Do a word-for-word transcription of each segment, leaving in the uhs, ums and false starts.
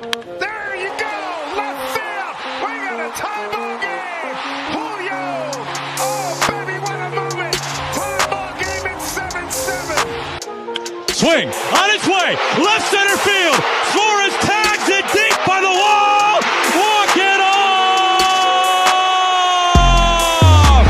There you go! Left field! We got a tie ball game! Julio! Oh, baby, what a moment! Tie ball game at seven seven! Swing! On its way! Left center field! Suarez tags it deep by the wall! Walk it off!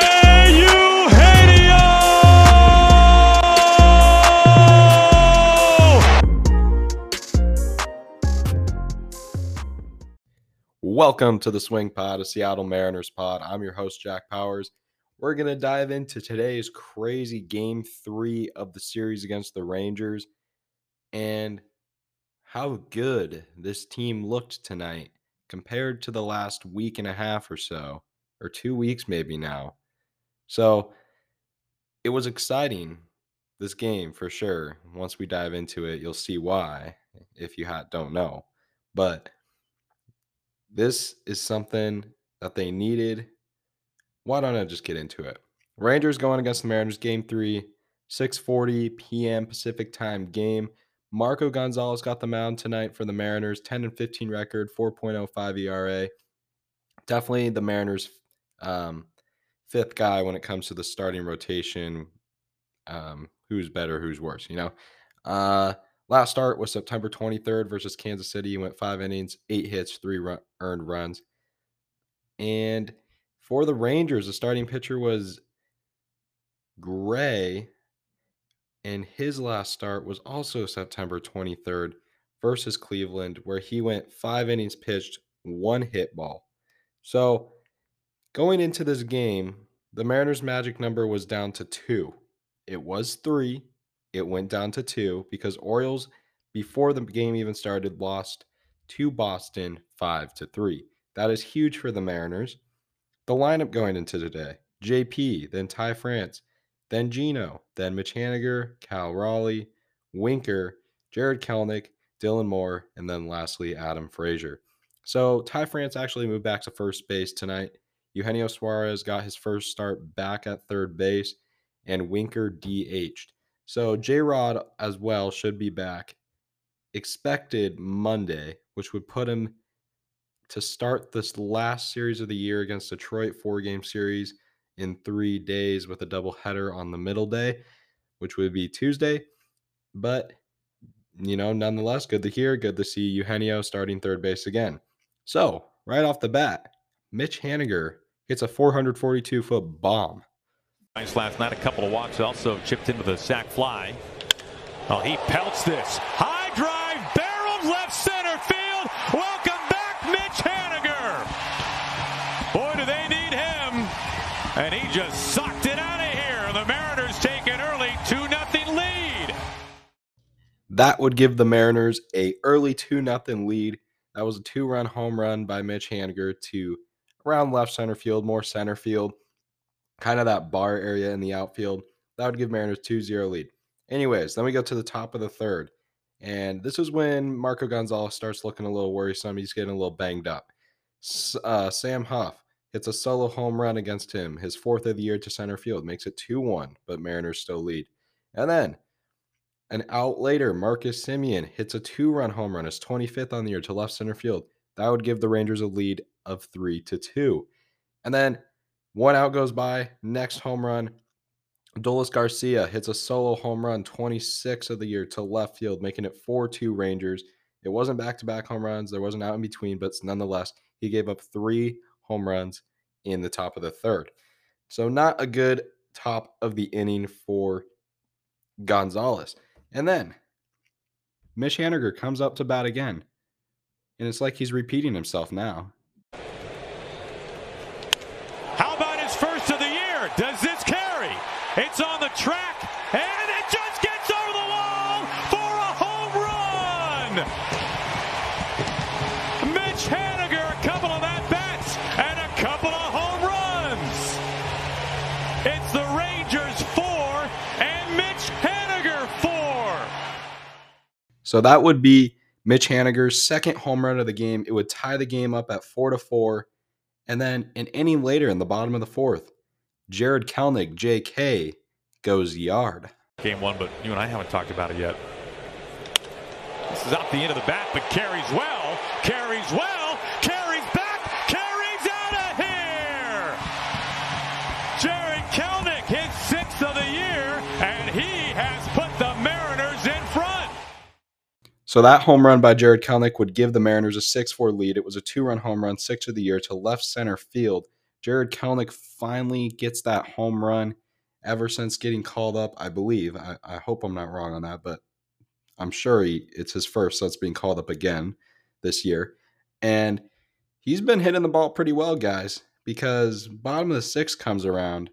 And Eugenio! Welcome to the Swing Pod, a Seattle Mariners pod. I'm your host, Jack Powers. We're going to dive into today's crazy game three of the series against the Rangers and how good this team looked tonight compared to the last week and a half or so, or two weeks maybe now. So it was exciting, this game, for sure. Once we dive into it, you'll see why, if you don't know. But this is something that they needed. Why don't I just get into it? Rangers going against the Mariners, game three, six forty p.m. Pacific time game. Marco Gonzales got the mound tonight for the Mariners, ten and fifteen record, four point oh five E R A. Definitely the Mariners' um, fifth guy when it comes to the starting rotation. Um, who's better, who's worse, you know? Uh, last start was September twenty-third versus Kansas City. He went five innings, eight hits, three run- earned runs. And for the Rangers, the starting pitcher was Gray. And his last start was also September twenty-third versus Cleveland, where he went five innings pitched, one hit ball. So going into this game, the Mariners' magic number was down to two. It was three. It went down to two because Orioles, before the game even started, lost to Boston five to three. That is huge for the Mariners. The lineup going into today, J P, then Ty France, then Gino, then Mitch Haniger, Cal Raleigh, Winker, Jarred Kelenic, Dylan Moore, and then lastly, Adam Frazier. So Ty France actually moved back to first base tonight. Eugenio Suarez got his first start back at third base, and Winker D H'd. So J-Rod as well should be back, expected Monday, which would put him to start this last series of the year against Detroit, four-game series, in three days with a doubleheader on the middle day, which would be Tuesday. But, you know, nonetheless, good to hear. Good to see Eugenio starting third base again. So, right off the bat, Mitch Haniger hits a four forty-two foot bomb. Nice last night, a couple of walks also chipped in with a sac fly. Oh, he pelts this. High drive, barreled left center field. Welcome back, Mitch Haniger. Boy, do they need him. And he just sucked it out of here. The Mariners take an early two nothing lead. That would give the Mariners a early two nothing lead. That was a two-run home run by Mitch Haniger to around left center field, more center field, kind of that bar area in the outfield. That would give Mariners two zero lead. Anyways, then we go to the top of the third. And this is when Marco Gonzales starts looking a little worrisome. He's getting a little banged up. Uh, Sam Huff. It's a solo home run against him, his fourth of the year to center field. Makes it two one, but Mariners still lead. And then, an out later, Marcus Semien hits a two-run home run, his twenty-fifth on the year to left center field. That would give the Rangers a lead of three to two. And then, one out goes by, next home run, Adolis Garcia hits a solo home run, twenty-six of the year to left field, making it four two Rangers. It wasn't back-to-back home runs. There wasn't out in between, but nonetheless, he gave up three home runs in the top of the third. So not a good top of the inning for Gonzales. And then Mitch Haniger comes up to bat again. And it's like he's repeating himself now. How about his first of the year? Does this carry? It's on the track. And it just gets over the wall for a home run. Mitch Haniger, a couple of at bats. And a couple of home runs. It's the Rangers four and Mitch Haniger four. So that would be Mitch Haniger's second home run of the game. It would tie the game up at four to four. And then an inning later in the bottom of the fourth, Jarred Kelenic, J K, goes yard. Game one, but you and I haven't talked about it yet. This is off the end of the bat, but carries well, carries well, carries back, carries out of here! Jarred Kelenic, his sixth of the year, and he has put the Mariners in front. So that home run by Jarred Kelenic would give the Mariners a six four lead. It was a two-run home run, sixth of the year, to left center field. Jarred Kelenic finally gets that home run ever since getting called up, I believe. I, I hope I'm not wrong on that, but I'm sure he, it's his first that's being called up again this year. And he's been hitting the ball pretty well, guys, because bottom of the sixth comes around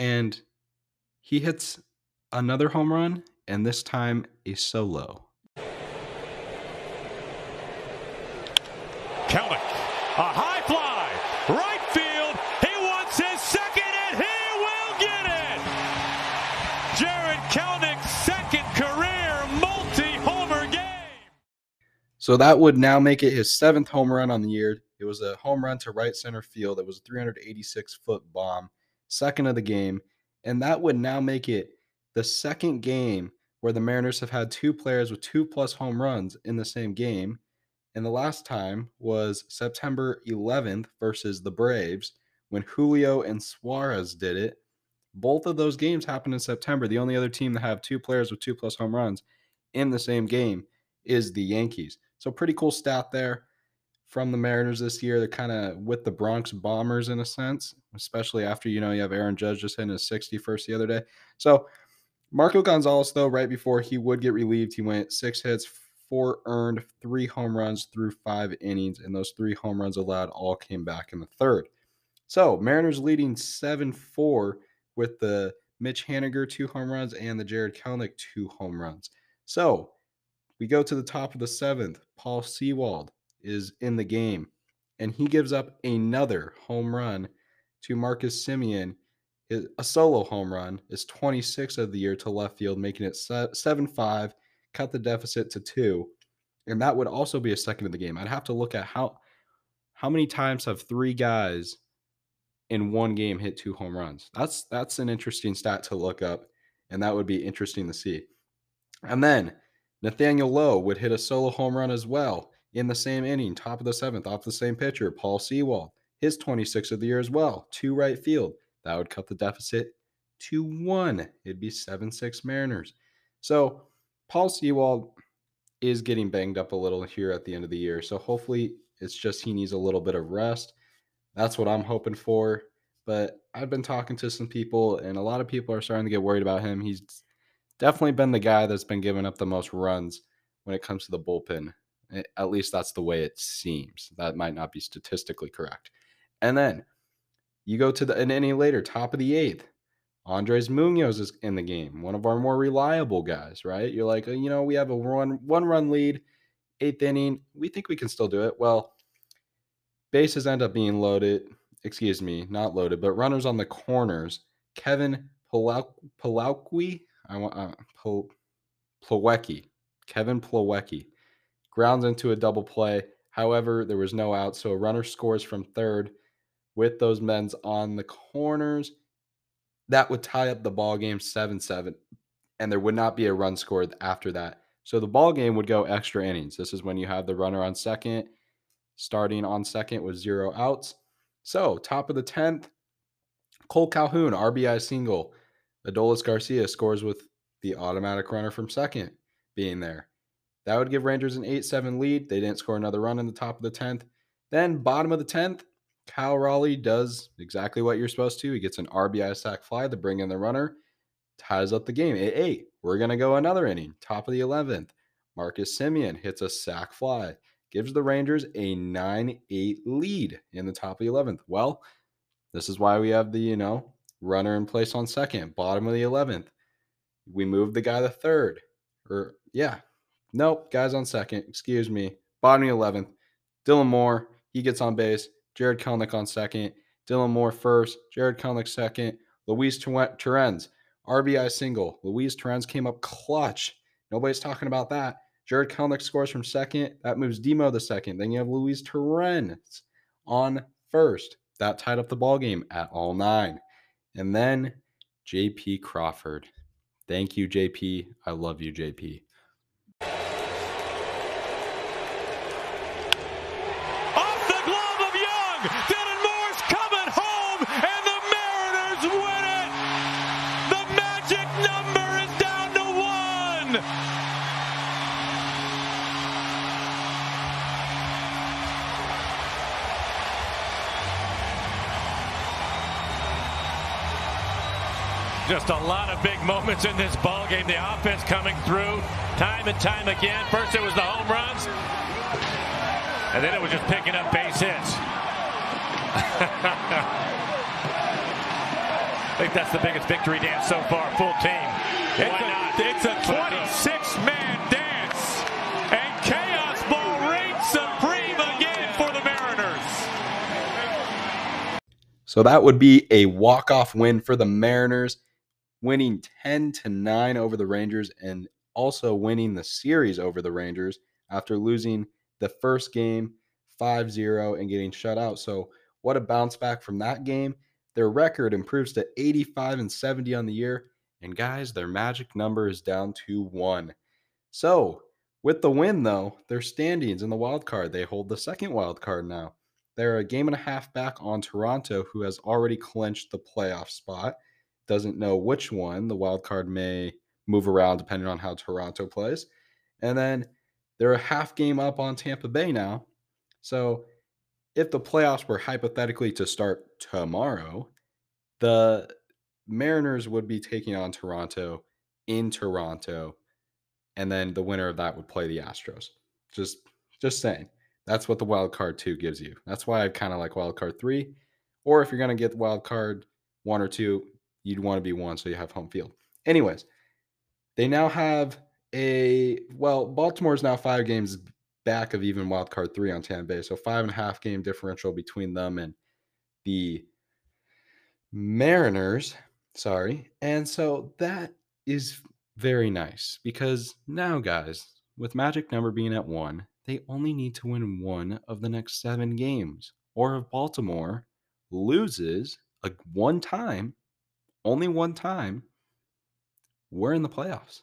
and he hits another home run, and this time a solo. Kelenic, a high fly, right field. He wants his second, and he will get it. Jarred Kelenic, second career multi-homer game. So that would now make it his seventh home run on the year. It was a home run to right center field. It was a three hundred eighty-six foot bomb, second of the game. And that would now make it the second game where the Mariners have had two players with two-plus home runs in the same game. And the last time was September eleventh versus the Braves when Julio and Suarez did it. Both of those games happened in September. The only other team that have two players with two-plus home runs in the same game is the Yankees. So pretty cool stat there from the Mariners this year. They're kind of with the Bronx Bombers in a sense, especially after, you know, you have Aaron Judge just hitting his sixty-first the other day. So Marco Gonzales, though, right before he would get relieved, he went six hits, four earned, three home runs through five innings, and those three home runs allowed all came back in the third. So Mariners leading seven four with the Mitch Haniger two home runs and the Jarred Kelenic two home runs. So we go to the top of the seventh. Paul Sewald is in the game, and he gives up another home run to Marcus Semien. A solo home run is twenty-sixth of the year to left field, making it seven five, cut the deficit to two, and that would also be a second of the game. I'd have to look at how how many times have three guys in one game hit two home runs. That's, that's an interesting stat to look up, and that would be interesting to see. And then Nathaniel Lowe would hit a solo home run as well in the same inning, top of the seventh, off the same pitcher, Paul Sewald. His twenty-sixth of the year as well, to right field. That would cut the deficit to one. It'd be seven six Mariners. So Paul Sewald is getting banged up a little here at the end of the year, so hopefully it's just he needs a little bit of rest. That's what I'm hoping for. But I've been talking to some people, and a lot of people are starting to get worried about him. He's definitely been the guy that's been giving up the most runs when it comes to the bullpen. At least that's the way it seems. That might not be statistically correct. And then you go to the, an inning later, top of the eighth. Andres Munoz is in the game, one of our more reliable guys, right? You're like, you know, we have a one, one run lead, eighth inning. We think we can still do it. Well, bases end up being loaded. Excuse me, not loaded, but runners on the corners. Kevin Plawecki. I want uh, Pl- Plawecki. Kevin Plawecki grounds into a double play. However, there was no out, so a runner scores from third with those men's on the corners. That would tie up the ball game seven seven, and there would not be a run scored after that. So the ball game would go extra innings. This is when you have the runner on second, starting on second with zero outs. So top of the tenth, Cole Calhoun, R B I single. Adolis Garcia scores with the automatic runner from second being there. That would give Rangers an eight seven lead. They didn't score another run in the top of the tenth. Then bottom of the tenth, Cal Raleigh does exactly what you're supposed to. He gets an R B I sac fly to bring in the runner. Ties up the game at eight. We're going to go another inning. Top of the eleventh, Marcus Semien hits a sac fly. Gives the Rangers a nine eight lead in the top of the eleventh. Well, this is why we have the, you know, runner in place on second, bottom of the eleventh. We move the guy to third. Or, yeah. Nope, guy's on second. Excuse me. Bottom of the eleventh. Dylan Moore, he gets on base. Jarred Kelenic on second. Dylan Moore first. Jarred Kelenic second. Luis Torrens, R B I single. Luis Torrens came up clutch. Nobody's talking about that. Jarred Kelenic scores from second. That moves Demo to second. Then you have Luis Torrens on first. That tied up the ballgame at all nine. And then J P Crawford. Thank you, J P. I love you, J P. Just a lot of big moments in this ball game. The offense coming through time and time again. First it was the home runs, and then it was just picking up base hits. I think that's the biggest victory dance so far. Full team. It's Why a, not? It's a twenty-six man dance, and chaos ball reigns supreme again for the Mariners. So that would be a walk-off win for the Mariners, winning ten to nine over the Rangers, and also winning the series over the Rangers after losing the first game five zero and getting shut out. So what a bounce back from that game. Their record improves to eighty-five and seventy on the year. And guys, their magic number is down to one. So with the win, though, their standings in the wild card, they hold the second wild card now. They're a game and a half back on Toronto, who has already clinched the playoff spot. Doesn't know which one. The wild card may move around depending on how Toronto plays. And then they're a half game up on Tampa Bay now. So if the playoffs were hypothetically to start tomorrow, the Mariners would be taking on Toronto in Toronto, and then the winner of that would play the Astros. Just just saying. That's what the wild card two gives you. That's why I kind of like wild card three. Or if you're going to get wild card one or two, you'd want to be one so you have home field. Anyways, they now have a, well, Baltimore's now five games back of even wild card three on Tampa Bay. So five and a half game differential between them and the Mariners. Sorry. And so that is very nice, because now, guys, with magic number being at one, they only need to win one of the next seven games. Or if Baltimore loses a one time, only one time, we're in the playoffs.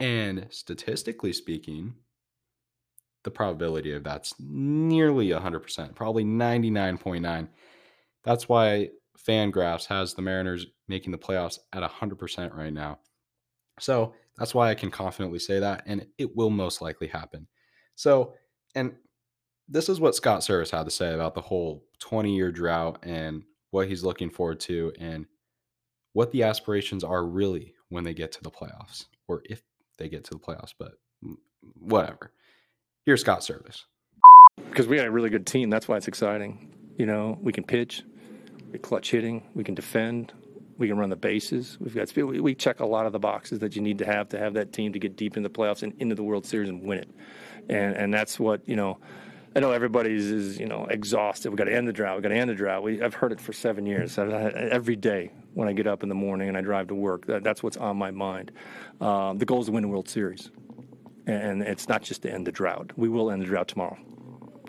And statistically speaking, the probability of that's nearly one hundred percent, probably ninety-nine point nine. That's why FanGraphs has the Mariners making the playoffs at one hundred percent right now. So that's why I can confidently say that, and it will most likely happen. So, and this is what Scott Servais had to say about the whole twenty-year drought and what he's looking forward to and what the aspirations are really when they get to the playoffs, or if they get to the playoffs, but whatever. Here's Scott Servais. Because we had a really good team. That's why it's exciting. You know, we can pitch, we're clutch hitting, we can defend, we can run the bases. We've got speed. We check a lot of the boxes that you need to have to have that team to get deep in the playoffs and into the World Series and win it. And and that's what, you know, I know everybody's is, you know, exhausted. We've got to end the drought. We've got to end the drought. We, I've heard it for seven years. I, I, every day when I get up in the morning and I drive to work, that, that's what's on my mind. Um, the goal is to win the World Series. And it's not just to end the drought. We will end the drought tomorrow.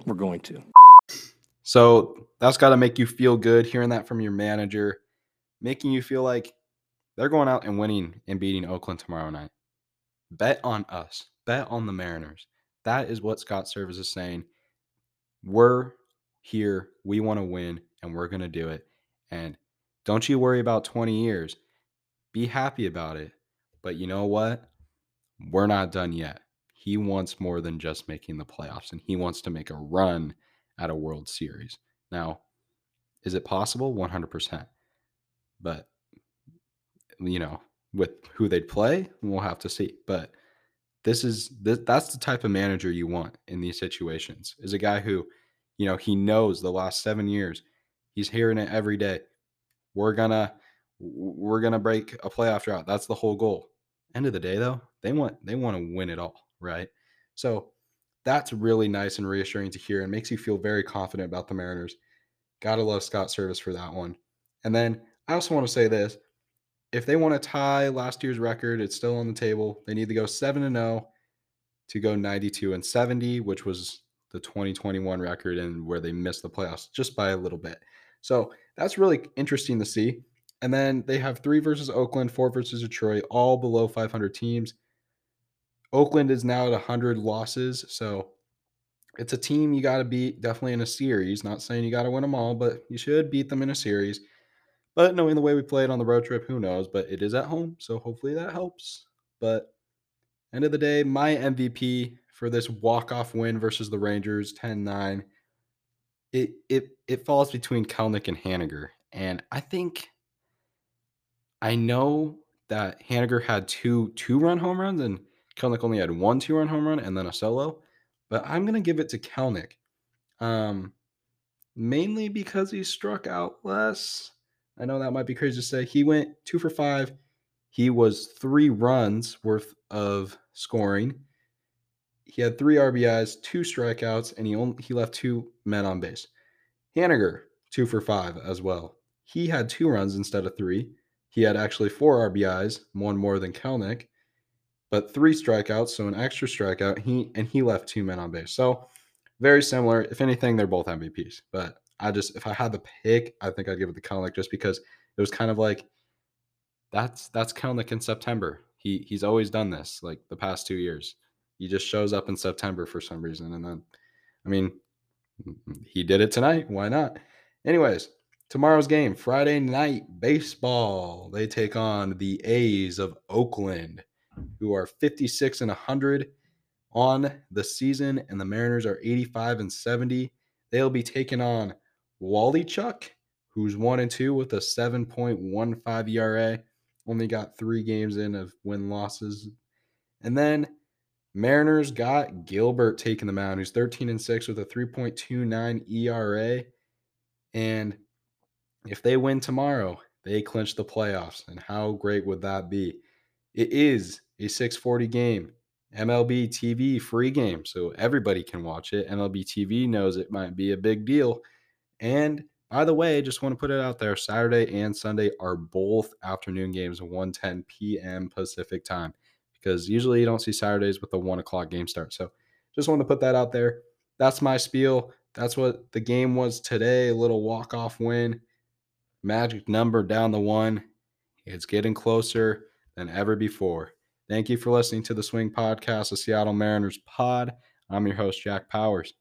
We're going to. So that's got to make you feel good hearing that from your manager, making you feel like they're going out and winning and beating Oakland tomorrow night. Bet on us. Bet on the Mariners. That is what Scott Servais is saying. We're here. We want to win, and we're going to do it. And don't you worry about twenty years. Be happy about it. But you know what? We're not done yet. He wants more than just making the playoffs, and he wants to make a run at a World Series. Now, is it possible? one hundred percent. But, you know, with who they'd play, we'll have to see. But this is this, that's the type of manager you want in these situations, is a guy who, you know, he knows the last seven years, he's hearing it every day. We're gonna we're gonna break a playoff drought. That's the whole goal. End of the day, though, they want they want to win it all, right? So that's really nice and reassuring to hear, and makes you feel very confident about the Mariners. Gotta love Scott Servais for that one. And then I also want to say this. If they want to tie last year's record, it's still on the table. They need to go seven and oh to go ninety-two and seventy, which was the twenty twenty-one record and where they missed the playoffs just by a little bit. So that's really interesting to see. And then they have three versus Oakland, four versus Detroit, all below five hundred teams. Oakland is now at one hundred losses, so it's a team you got to beat definitely in a series. Not saying you got to win them all, but you should beat them in a series. But knowing the way we played on the road trip, who knows? But it is at home, so hopefully that helps. But end of the day, my M V P for this walk-off win versus the Rangers, ten nine, it, it, it falls between Kelenic and Haniger. And I think... I know that Haniger had two two-run home runs and Kelenic only had one two-run home run and then a solo, but I'm going to give it to Kelenic, um, mainly because he struck out less. I know that might be crazy to say. He went two for five. He was three runs worth of scoring. He had three R B Is, two strikeouts, and he only he left two men on base. Haniger, two for five as well. He had two runs instead of three. He had actually four R B Is, one more than Kelenic, but three strikeouts, so an extra strikeout. He and he left two men on base. So very similar. If anything, they're both M V Ps. But I just, if I had to pick, I think I'd give it to Kelenic just because it was kind of like that's that's Kelenic in September. He he's always done this, like the past two years. He just shows up in September for some reason. And then, I mean, he did it tonight. Why not? Anyways, tomorrow's game, Friday night baseball. They take on the A's of Oakland, who are fifty-six and one hundred on the season, and the Mariners are eighty-five and seventy. They'll be taking on Wally Chuck, who's one and two with a seven point one five E R A. Only got three games in of win losses. And then Mariners got Gilbert taking the mound, who's thirteen and six with a three point two nine E R A. And if they win tomorrow, they clinch the playoffs. And how great would that be? It is a six forty game, M L B T V free game, so everybody can watch it. M L B T V knows it might be a big deal. And by the way, just want to put it out there, Saturday and Sunday are both afternoon games at one ten p.m. Pacific time, because usually you don't see Saturdays with a one o'clock game start. So just wanted to put that out there. That's my spiel. That's what the game was today. A little walk-off win. Magic number down the one. It's getting closer than ever before. Thank you for listening to the Swing Podcast, the Seattle Mariners pod. I'm your host, Jack Powers.